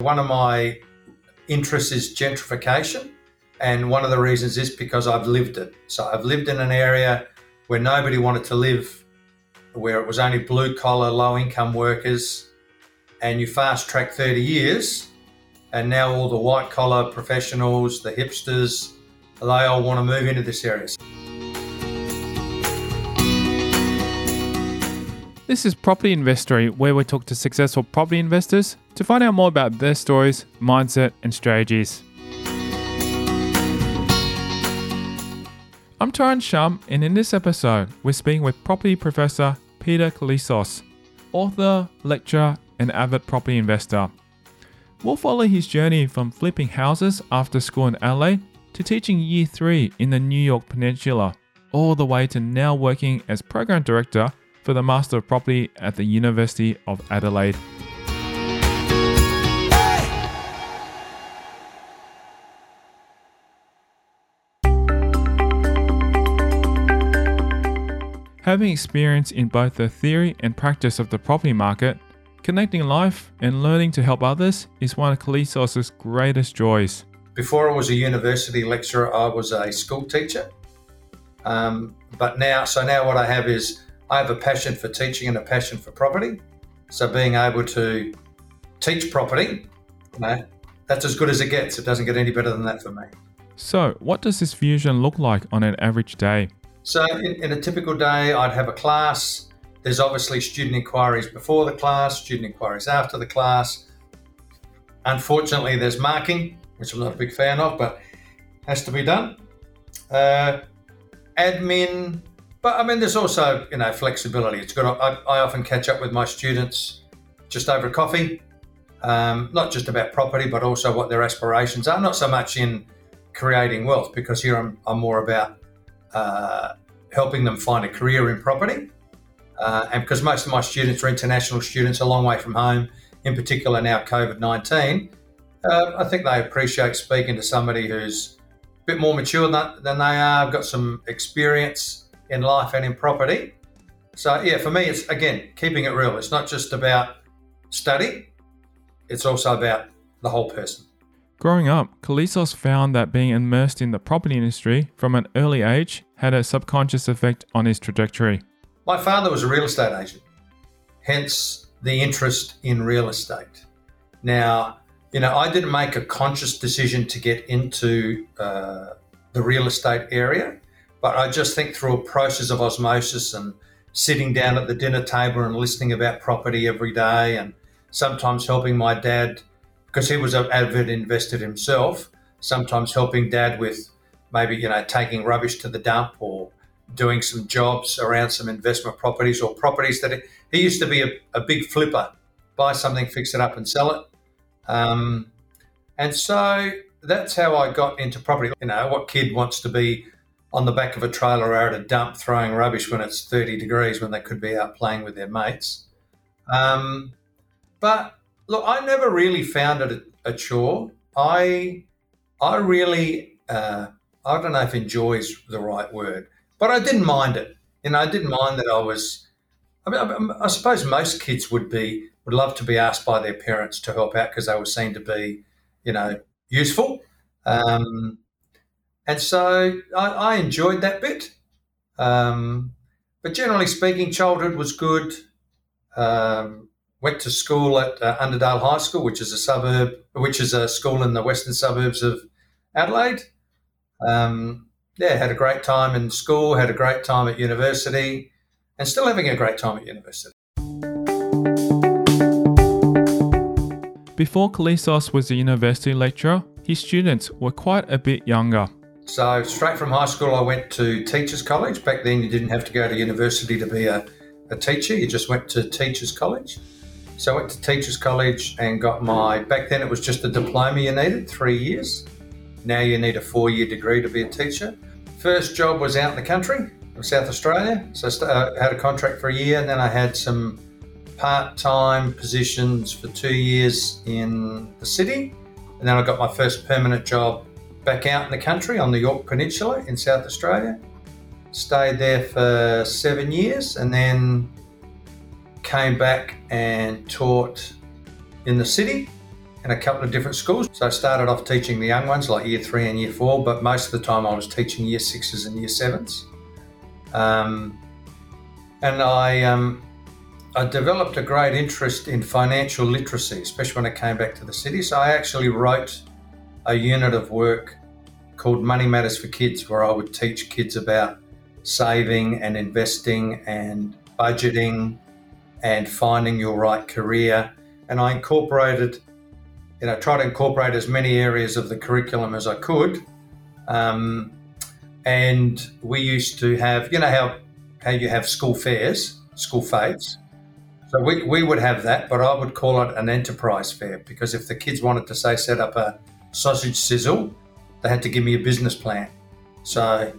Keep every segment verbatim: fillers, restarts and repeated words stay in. One of my interests is gentrification, and one of the reasons is because I've lived it. So I've lived in an area where nobody wanted to live, where it was only blue-collar, low-income workers, and you fast-track thirty years, and now all the white-collar professionals, the hipsters, they all want to move into this area. This is Property Investory, where we talk to successful property investors to find out more about their stories, mindset and strategies. I'm Tyrone Shum, and in this episode, we're speaking with property professor Peter Koulizos, author, lecturer and avid property investor. We'll follow his journey from flipping houses after school in Adelaide to teaching year three in the New York Peninsula, all the way to now working as program director for the Master of Property at the University of Adelaide. Having experience in both the theory and practice of the property market, connecting life and learning to help others is one of Koulizos' greatest joys. Before I was a university lecturer, I was a school teacher. Um, but now, so now what I have is I have a passion for teaching and a passion for property. So being able to teach property, you know, that's as good as it gets. It doesn't get any better than that for me. So what does this fusion look like on an average day? So in, in a typical day, I'd have a class. There's obviously student inquiries before the class, student inquiries after the class. Unfortunately, there's marking, which I'm not a big fan of, but has to be done. Uh, admin. But I mean, there's also, you know, flexibility. It's good. I, I often catch up with my students just over coffee, um, not just about property, but also what their aspirations are. Not so much in creating wealth, because here I'm, I'm more about uh, helping them find a career in property. Uh, and because most of my students are international students, a long way from home, in particular now covid nineteen, uh, I think they appreciate speaking to somebody who's a bit more mature than, than they are, got some experience in life and in property. So yeah, for me, it's again, keeping it real. It's not just about study, it's also about the whole person. Growing up, Koulizos found that being immersed in the property industry from an early age had a subconscious effect on his trajectory. My father was a real estate agent, hence the interest in real estate. Now, you know, I didn't make a conscious decision to get into uh, the real estate area. But I just think through a process of osmosis and sitting down at the dinner table and listening about property every day, and sometimes helping my dad, because he was an avid investor himself, sometimes helping dad with maybe, you know, taking rubbish to the dump or doing some jobs around some investment properties or properties that he, he used to be a, a big flipper, buy something, fix it up and sell it. Um, and so that's how I got into property. You know, what kid wants to be on the back of a trailer out at a dump throwing rubbish when it's thirty degrees when they could be out playing with their mates? Um, but look, I never really found it a, a chore. I I really, uh, I don't know if enjoy is the right word, but I didn't mind it. You know, I didn't mind that I was, I mean, I, I suppose most kids would be, would love to be asked by their parents to help out because they were seen to be, you know, useful. Um And so I, I enjoyed that bit. Um, but generally speaking, childhood was good. Um, went to school at uh, Underdale High School, which is a suburb, which is a school in the western suburbs of Adelaide. Um, yeah, had a great time in school, had a great time at university, and still having a great time at university. Before Koulizos was a university lecturer, his students were quite a bit younger. So straight from high school, I went to Teachers College. Back then, you didn't have to go to university to be a, a teacher. You just went to Teachers College. So I went to Teachers College and got my, back then it was just a diploma you needed, three years. Now you need a four-year degree to be a teacher. First job was out in the country of South Australia. So I st- uh, had a contract for a year, and then I had some part-time positions for two years in the city. And then I got my first permanent job back out in the country on the York Peninsula in South Australia. Stayed there for seven years and then came back and taught in the city. in a couple of different schools. So I started off teaching the young ones like year three and year four, but most of the time I was teaching year sixes and year sevens. Um, and I, um, I developed a great interest in financial literacy, especially when I came back to the city. So I actually wrote a unit of work called Money Matters for Kids, where I would teach kids about saving and investing and budgeting and finding your right career. And I incorporated, you know, tried to incorporate as many areas of the curriculum as I could. Um, and we used to have, you know, how, how you have school fairs, school fairs. So we, we would have that, but I would call it an enterprise fair, because if the kids wanted to, say, set up a sausage sizzle, they had to give me a business plan. So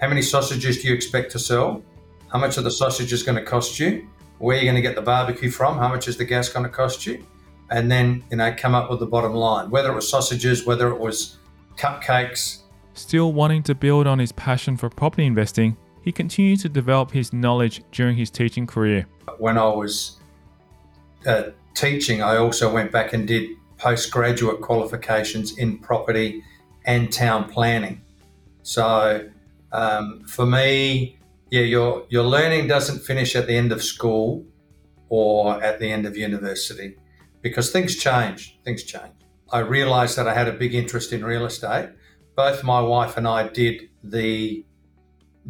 how many sausages do you expect to sell? How much are the sausages going to cost you? Where are you going to get the barbecue from? How much is the gas going to cost you? And then, you know, come up with the bottom line, whether it was sausages, whether it was cupcakes. Still wanting to build on his passion for property investing, he continued to develop his knowledge during his teaching career. When I was uh, teaching, I also went back and did postgraduate qualifications in property and town planning. So um, for me, yeah, your your learning doesn't finish at the end of school or at the end of university, because things change, things change. I realised that I had a big interest in real estate. Both my wife and I did the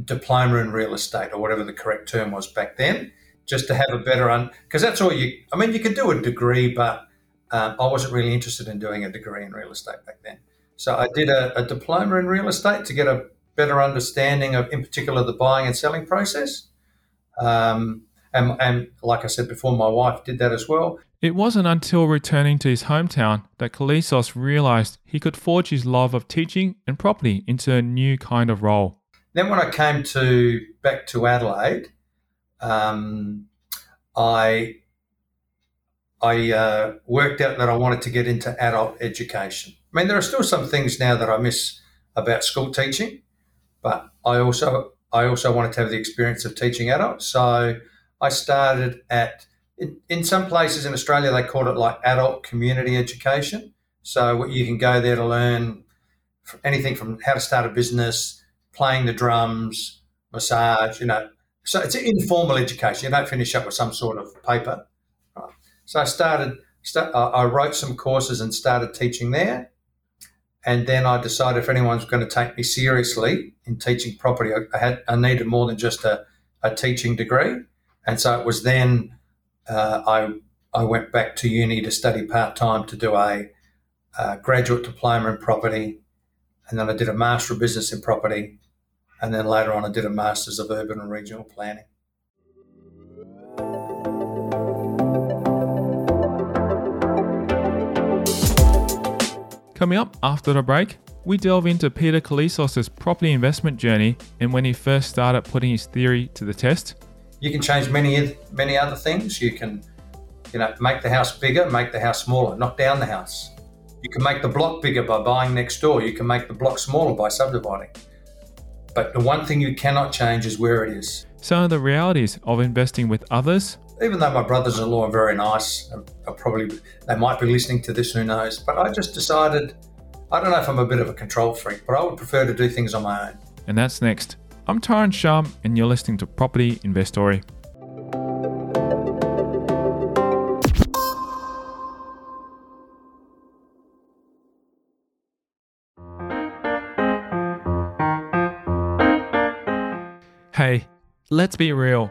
diploma in real estate, or whatever the correct term was back then, just to have a better, un- because that's all you, I mean, you could do a degree, but um, I wasn't really interested in doing a degree in real estate back then. So I did a, a diploma in real estate to get a better understanding of, in particular, the buying and selling process. Um, and, and like I said before, my wife did that as well. It wasn't until returning to his hometown that Koulizos realised he could forge his love of teaching and property into a new kind of role. Then when I came to back to Adelaide, um, I I uh, worked out that I wanted to get into adult education. I mean, there are still some things now that I miss about school teaching, but I also I also wanted to have the experience of teaching adults. So I started at, in, in some places in Australia, they called it like adult community education. So you can go there to learn anything from how to start a business, playing the drums, massage, you know. So it's an informal education. You don't finish up with some sort of paper. Right. So I started, start, I wrote some courses and started teaching there. And then I decided if anyone's going to take me seriously in teaching property, I had I needed more than just a, a teaching degree. And so it was then uh, I I went back to uni to study part-time to do a, a graduate diploma in property. And then I did a Master of Business in Property. And then later on, I did a Masters of Urban and Regional Planning. Coming up after the break, we delve into Peter Koulizos' property investment journey and when he first started putting his theory to the test. You can change many, many other things. You can, you know, make the house bigger, make the house smaller, knock down the house. You can make the block bigger by buying next door. You can make the block smaller by subdividing. But the one thing you cannot change is where it is. Some of the realities of investing with others. Even though my brothers-in-law are very nice, I probably they might be listening to this, who knows, but I just decided, I don't know if I'm a bit of a control freak, but I would prefer to do things on my own. And that's next. I'm Tyrone Shum and you're listening to Property Investory. Hey, let's be real.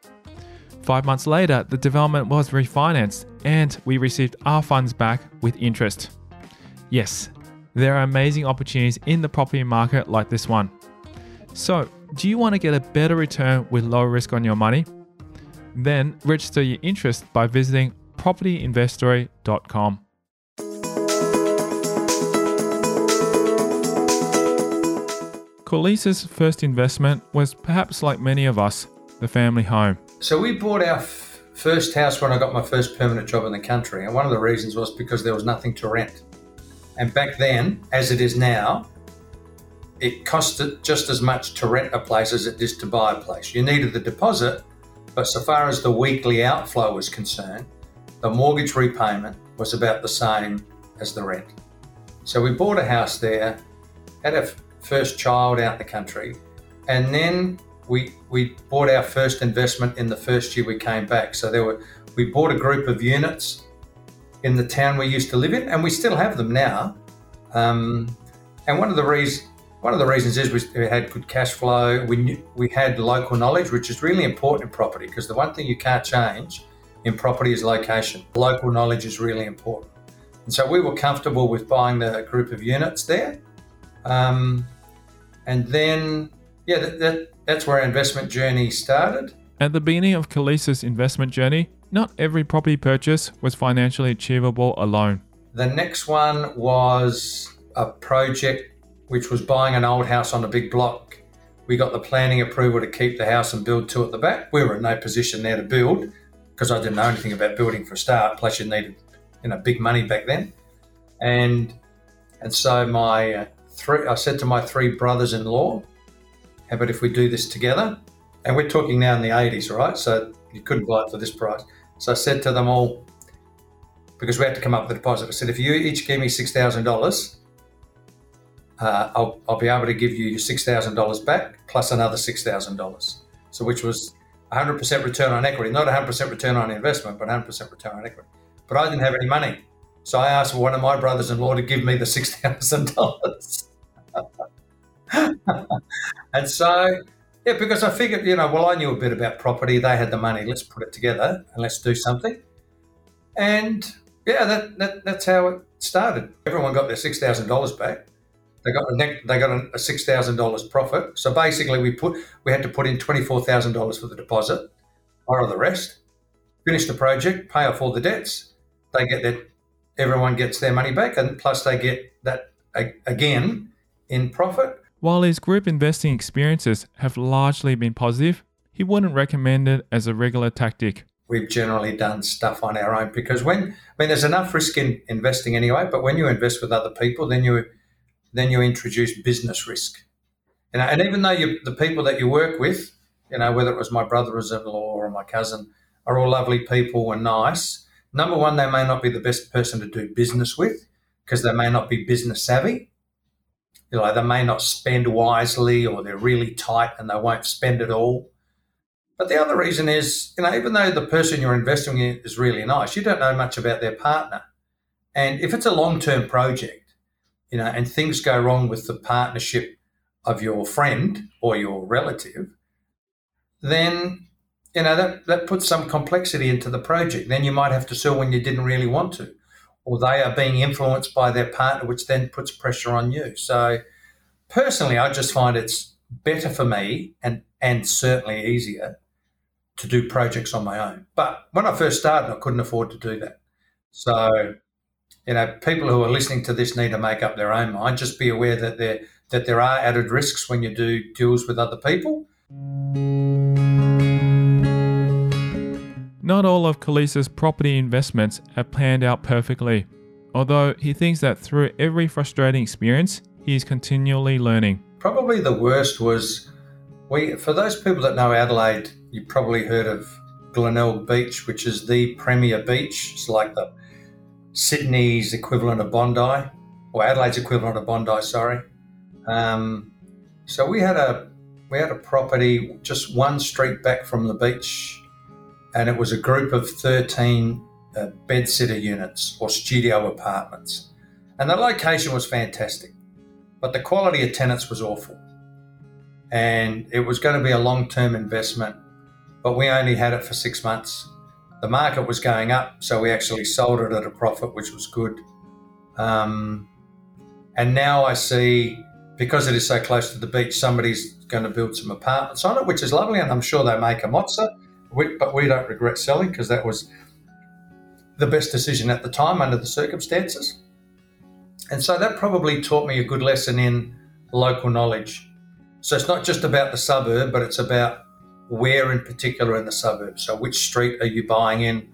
Five months later, the development was refinanced and we received our funds back with interest. Yes, there are amazing opportunities in the property market like this one. So, do you want to get a better return with low risk on your money? Then register your interest by visiting property investory dot com. Koulizos' first investment was perhaps like many of us, the family home. So we bought our f- first house when I got my first permanent job in the country, and one of the reasons was because there was nothing to rent. And back then, as it is now, it costed just as much to rent a place as it did to buy a place. You needed the deposit, but so far as the weekly outflow was concerned, the mortgage repayment was about the same as the rent. So we bought a house there, had our first child out in the country, and then we we bought our first investment in the first year we came back. So there were we bought a group of units in the town we used to live in, and we still have them now. Um, and one of the reasons one of the reasons is we had good cash flow. We knew, we had local knowledge, which is really important in property, because the one thing you can't change in property is location. Local knowledge is really important. And so we were comfortable with buying the group of units there. Um, and then, yeah, that, that, that's where our investment journey started. At the beginning of Koulizos' investment journey, not every property purchase was financially achievable alone. The next one was a project which was buying an old house on a big block. We got the planning approval to keep the house and build two at the back. We were in no position there to build, because I didn't know anything about building for a start, plus you needed, you know, big money back then. And and so my uh, three, I said to my three brothers-in-law, how about if we do this together? And we're talking now in the eighties, right? So you couldn't buy it for this price. So I said to them all, because we had to come up with a deposit, I said, if you each give me six thousand dollars, uh, I'll, I'll be able to give you your six thousand dollars back, plus another six thousand dollars. So which was one hundred percent return on equity, not one hundred percent return on investment, but one hundred percent return on equity. But I didn't have any money. So I asked one of my brothers-in-law to give me the six thousand dollars. And so, yeah, because I figured, you know, well, I knew a bit about property. They had the money. Let's put it together and let's do something. And, yeah, that, that that's how it started. Everyone got their six thousand dollars back. They got a, they got a six thousand dollars profit. So basically we put we had to put in twenty-four thousand dollars for the deposit, borrow the rest, finish the project, pay off all the debts. They get that, everyone gets their money back, and plus they get that again in profit. While his group investing experiences have largely been positive, he wouldn't recommend it as a regular tactic. We've generally done stuff on our own, because when, I mean, there's enough risk in investing anyway, but when you invest with other people, then you then you introduce business risk. And, and even though you, the people that you work with, you know, whether it was my brother-in-law or my cousin, are all lovely people and nice, number one, they may not be the best person to do business with, because they may not be business savvy. You know, they may not spend wisely, or they're really tight and they won't spend at all. But the other reason is, you know, even though the person you're investing in is really nice, you don't know much about their partner. And if it's a long-term project, you know, and things go wrong with the partnership of your friend or your relative, then, you know, that, that puts some complexity into the project. Then you might have to sell when you didn't really want to, or they are being influenced by their partner, which then puts pressure on you. So personally, I just find it's better for me and, and certainly easier to do projects on my own. But when I first started, I couldn't afford to do that. So, you know, people who are listening to this need to make up their own mind. Just be aware that there that there are added risks when you do deals with other people. Not all of Koulizos' property investments have panned out perfectly, although he thinks that through every frustrating experience, he is continually learning. Probably the worst was, we for those people that know Adelaide, you probably heard of Glenelg Beach, which is the premier beach. It's like the Sydney's equivalent of Bondi, or Adelaide's equivalent of Bondi, sorry. Um, so we had a we had a property just one street back from the beach, and it was a group of thirteen uh, bedsitter units or studio apartments. And the location was fantastic, but the quality of tenants was awful. And it was going to be a long-term investment, but we only had it for six months. The market was going up, so we actually sold it at a profit, which was good. Um, and now I see, because it is so close to the beach, somebody's going to build some apartments on it, which is lovely, and I'm sure they make a mozza, but we don't regret selling, because that was the best decision at the time under the circumstances. And so that probably taught me a good lesson in local knowledge. So it's not just about the suburb, but it's about where in particular in the suburb. So which street are you buying in?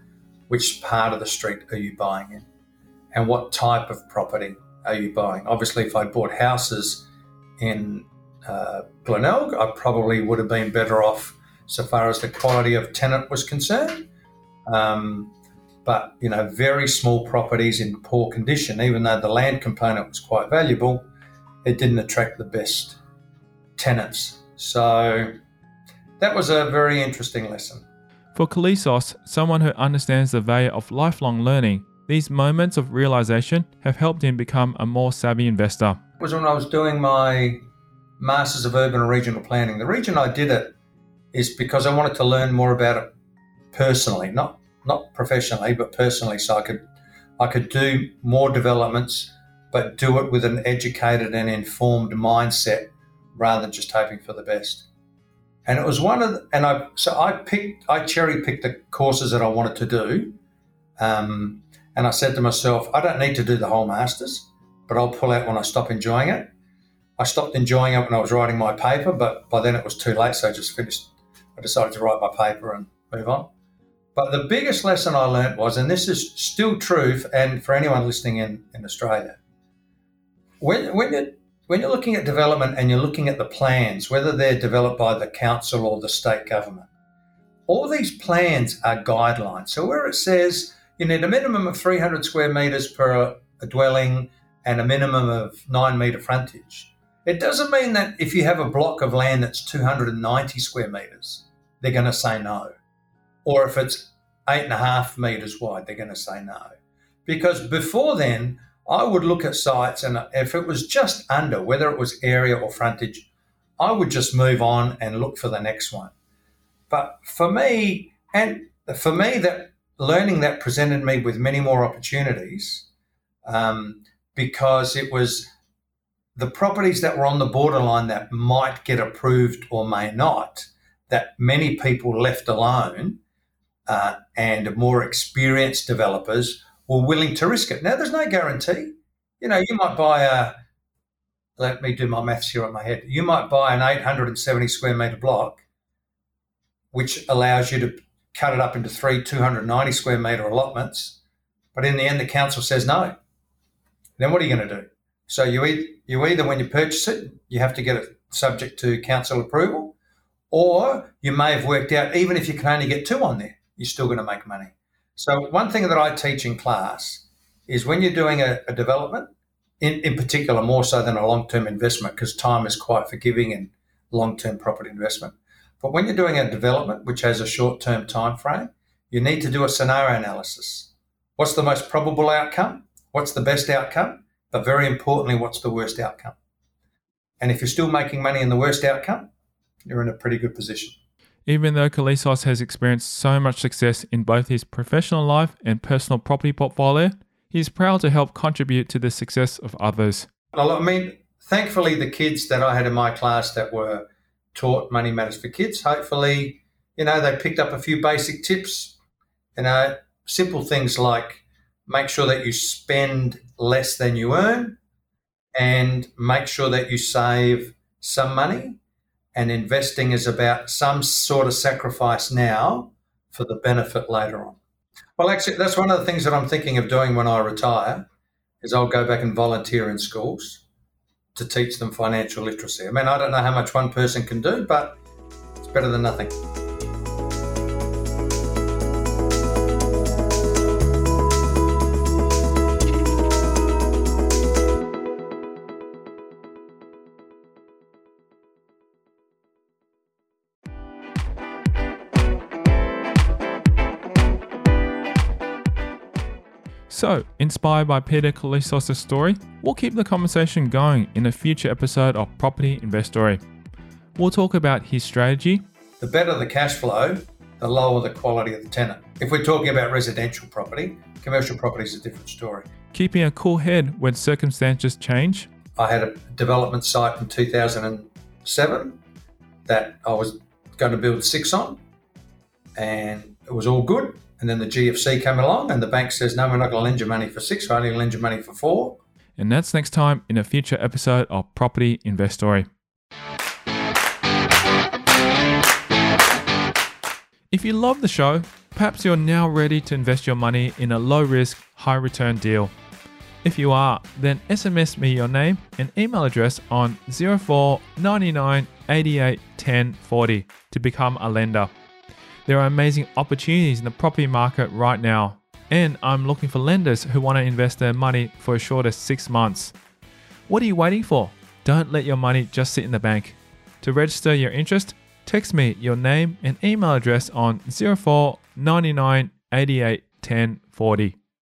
Which part of the street are you buying in? And what type of property are you buying? Obviously, if I bought houses in uh, Glenelg, I probably would have been better off so far as the quality of tenant was concerned. Um, but, you know, very small properties in poor condition, even though the land component was quite valuable, it didn't attract the best tenants. So that was a very interesting lesson. For Koulizos, someone who understands the value of lifelong learning, these moments of realisation have helped him become a more savvy investor. It was when I was doing my Masters of Urban and Regional Planning. The reason I did it is because I wanted to learn more about it personally, not not professionally, but personally, so I could I could do more developments, but do it with an educated and informed mindset, rather than just hoping for the best. And it was one of the, and I so I picked I cherry picked the courses that I wanted to do, um, and I said to myself, I don't need to do the whole masters, but I'll pull out when I stop enjoying it. I stopped enjoying it when I was writing my paper, but by then it was too late, so I just finished. I decided to write my paper and move on. But the biggest lesson I learnt was, and this is still true, and for anyone listening in, in Australia, when when you're, when you're looking at development and you're looking at the plans, whether they're developed by the council or the state government, all these plans are guidelines. So where it says you need a minimum of three hundred square metres per a dwelling and a minimum of nine metre frontage, it doesn't mean that if you have a block of land that's two hundred ninety square metres, they're going to say no. Or if it's eight and a half metres wide, they're going to say no. Because before then, I would look at sites, and if it was just under, whether it was area or frontage, I would just move on and look for the next one. But for me, and for me, that learning that presented me with many more opportunities, um, because it was the properties that were on the borderline that might get approved or may not, that many people left alone, uh, and more experienced developers were willing to risk it. Now, there's no guarantee. You know, you might buy a, let me do my maths here on my head, you might buy an eight hundred seventy square metre block, which allows you to cut it up into three two hundred ninety square metre allotments, but in the end, the council says no. Then what are you going to do? So you either, you either, when you purchase it, you have to get it subject to council approval, or you may have worked out, even if you can only get two on there, you're still going to make money. So one thing that I teach in class is when you're doing a, a development, in, in particular more so than a long-term investment, because time is quite forgiving in long-term property investment. But when you're doing a development which has a short-term time frame, you need to do a scenario analysis. What's the most probable outcome? What's the best outcome? But very importantly, what's the worst outcome? And if you're still making money in the worst outcome, you're in a pretty good position. Even though Koulizos has experienced so much success in both his professional life and personal property portfolio, he is proud to help contribute to the success of others. Well, I mean, thankfully, the kids that I had in my class that were taught Money Matters for Kids, hopefully, you know, they picked up a few basic tips, you know, simple things like make sure that you spend less than you earn, and make sure that you save some money, and investing is about some sort of sacrifice now for the benefit later on. Well, actually, that's one of the things that I'm thinking of doing when I retire is I'll go back and volunteer in schools to teach them financial literacy. I mean, I don't know how much one person can do, but it's better than nothing. So, inspired by Peter Koulizos' story, we'll keep the conversation going in a future episode of Property Investory. We'll talk about his strategy. The better the cash flow, the lower the quality of the tenant. If we're talking about residential property, commercial property is a different story. Keeping a cool head when circumstances change. I had a development site in two thousand seven that I was going to build six on, and it was all good. And then the G F C came along and the bank says, no, we're not going to lend you money for six, we're only going to lend you money for four. And that's next time in a future episode of Property Investory. If you love the show, perhaps you're now ready to invest your money in a low-risk, high-return deal. If you are, then S M S me your name and email address on zero four nine nine eight eight one zero four zero to become a lender. There are amazing opportunities in the property market right now, and I'm looking for lenders who want to invest their money for as short as six months. What are you waiting for? Don't let your money just sit in the bank. To register your interest, text me your name and email address on zero four nine nine eight eight one zero four zero.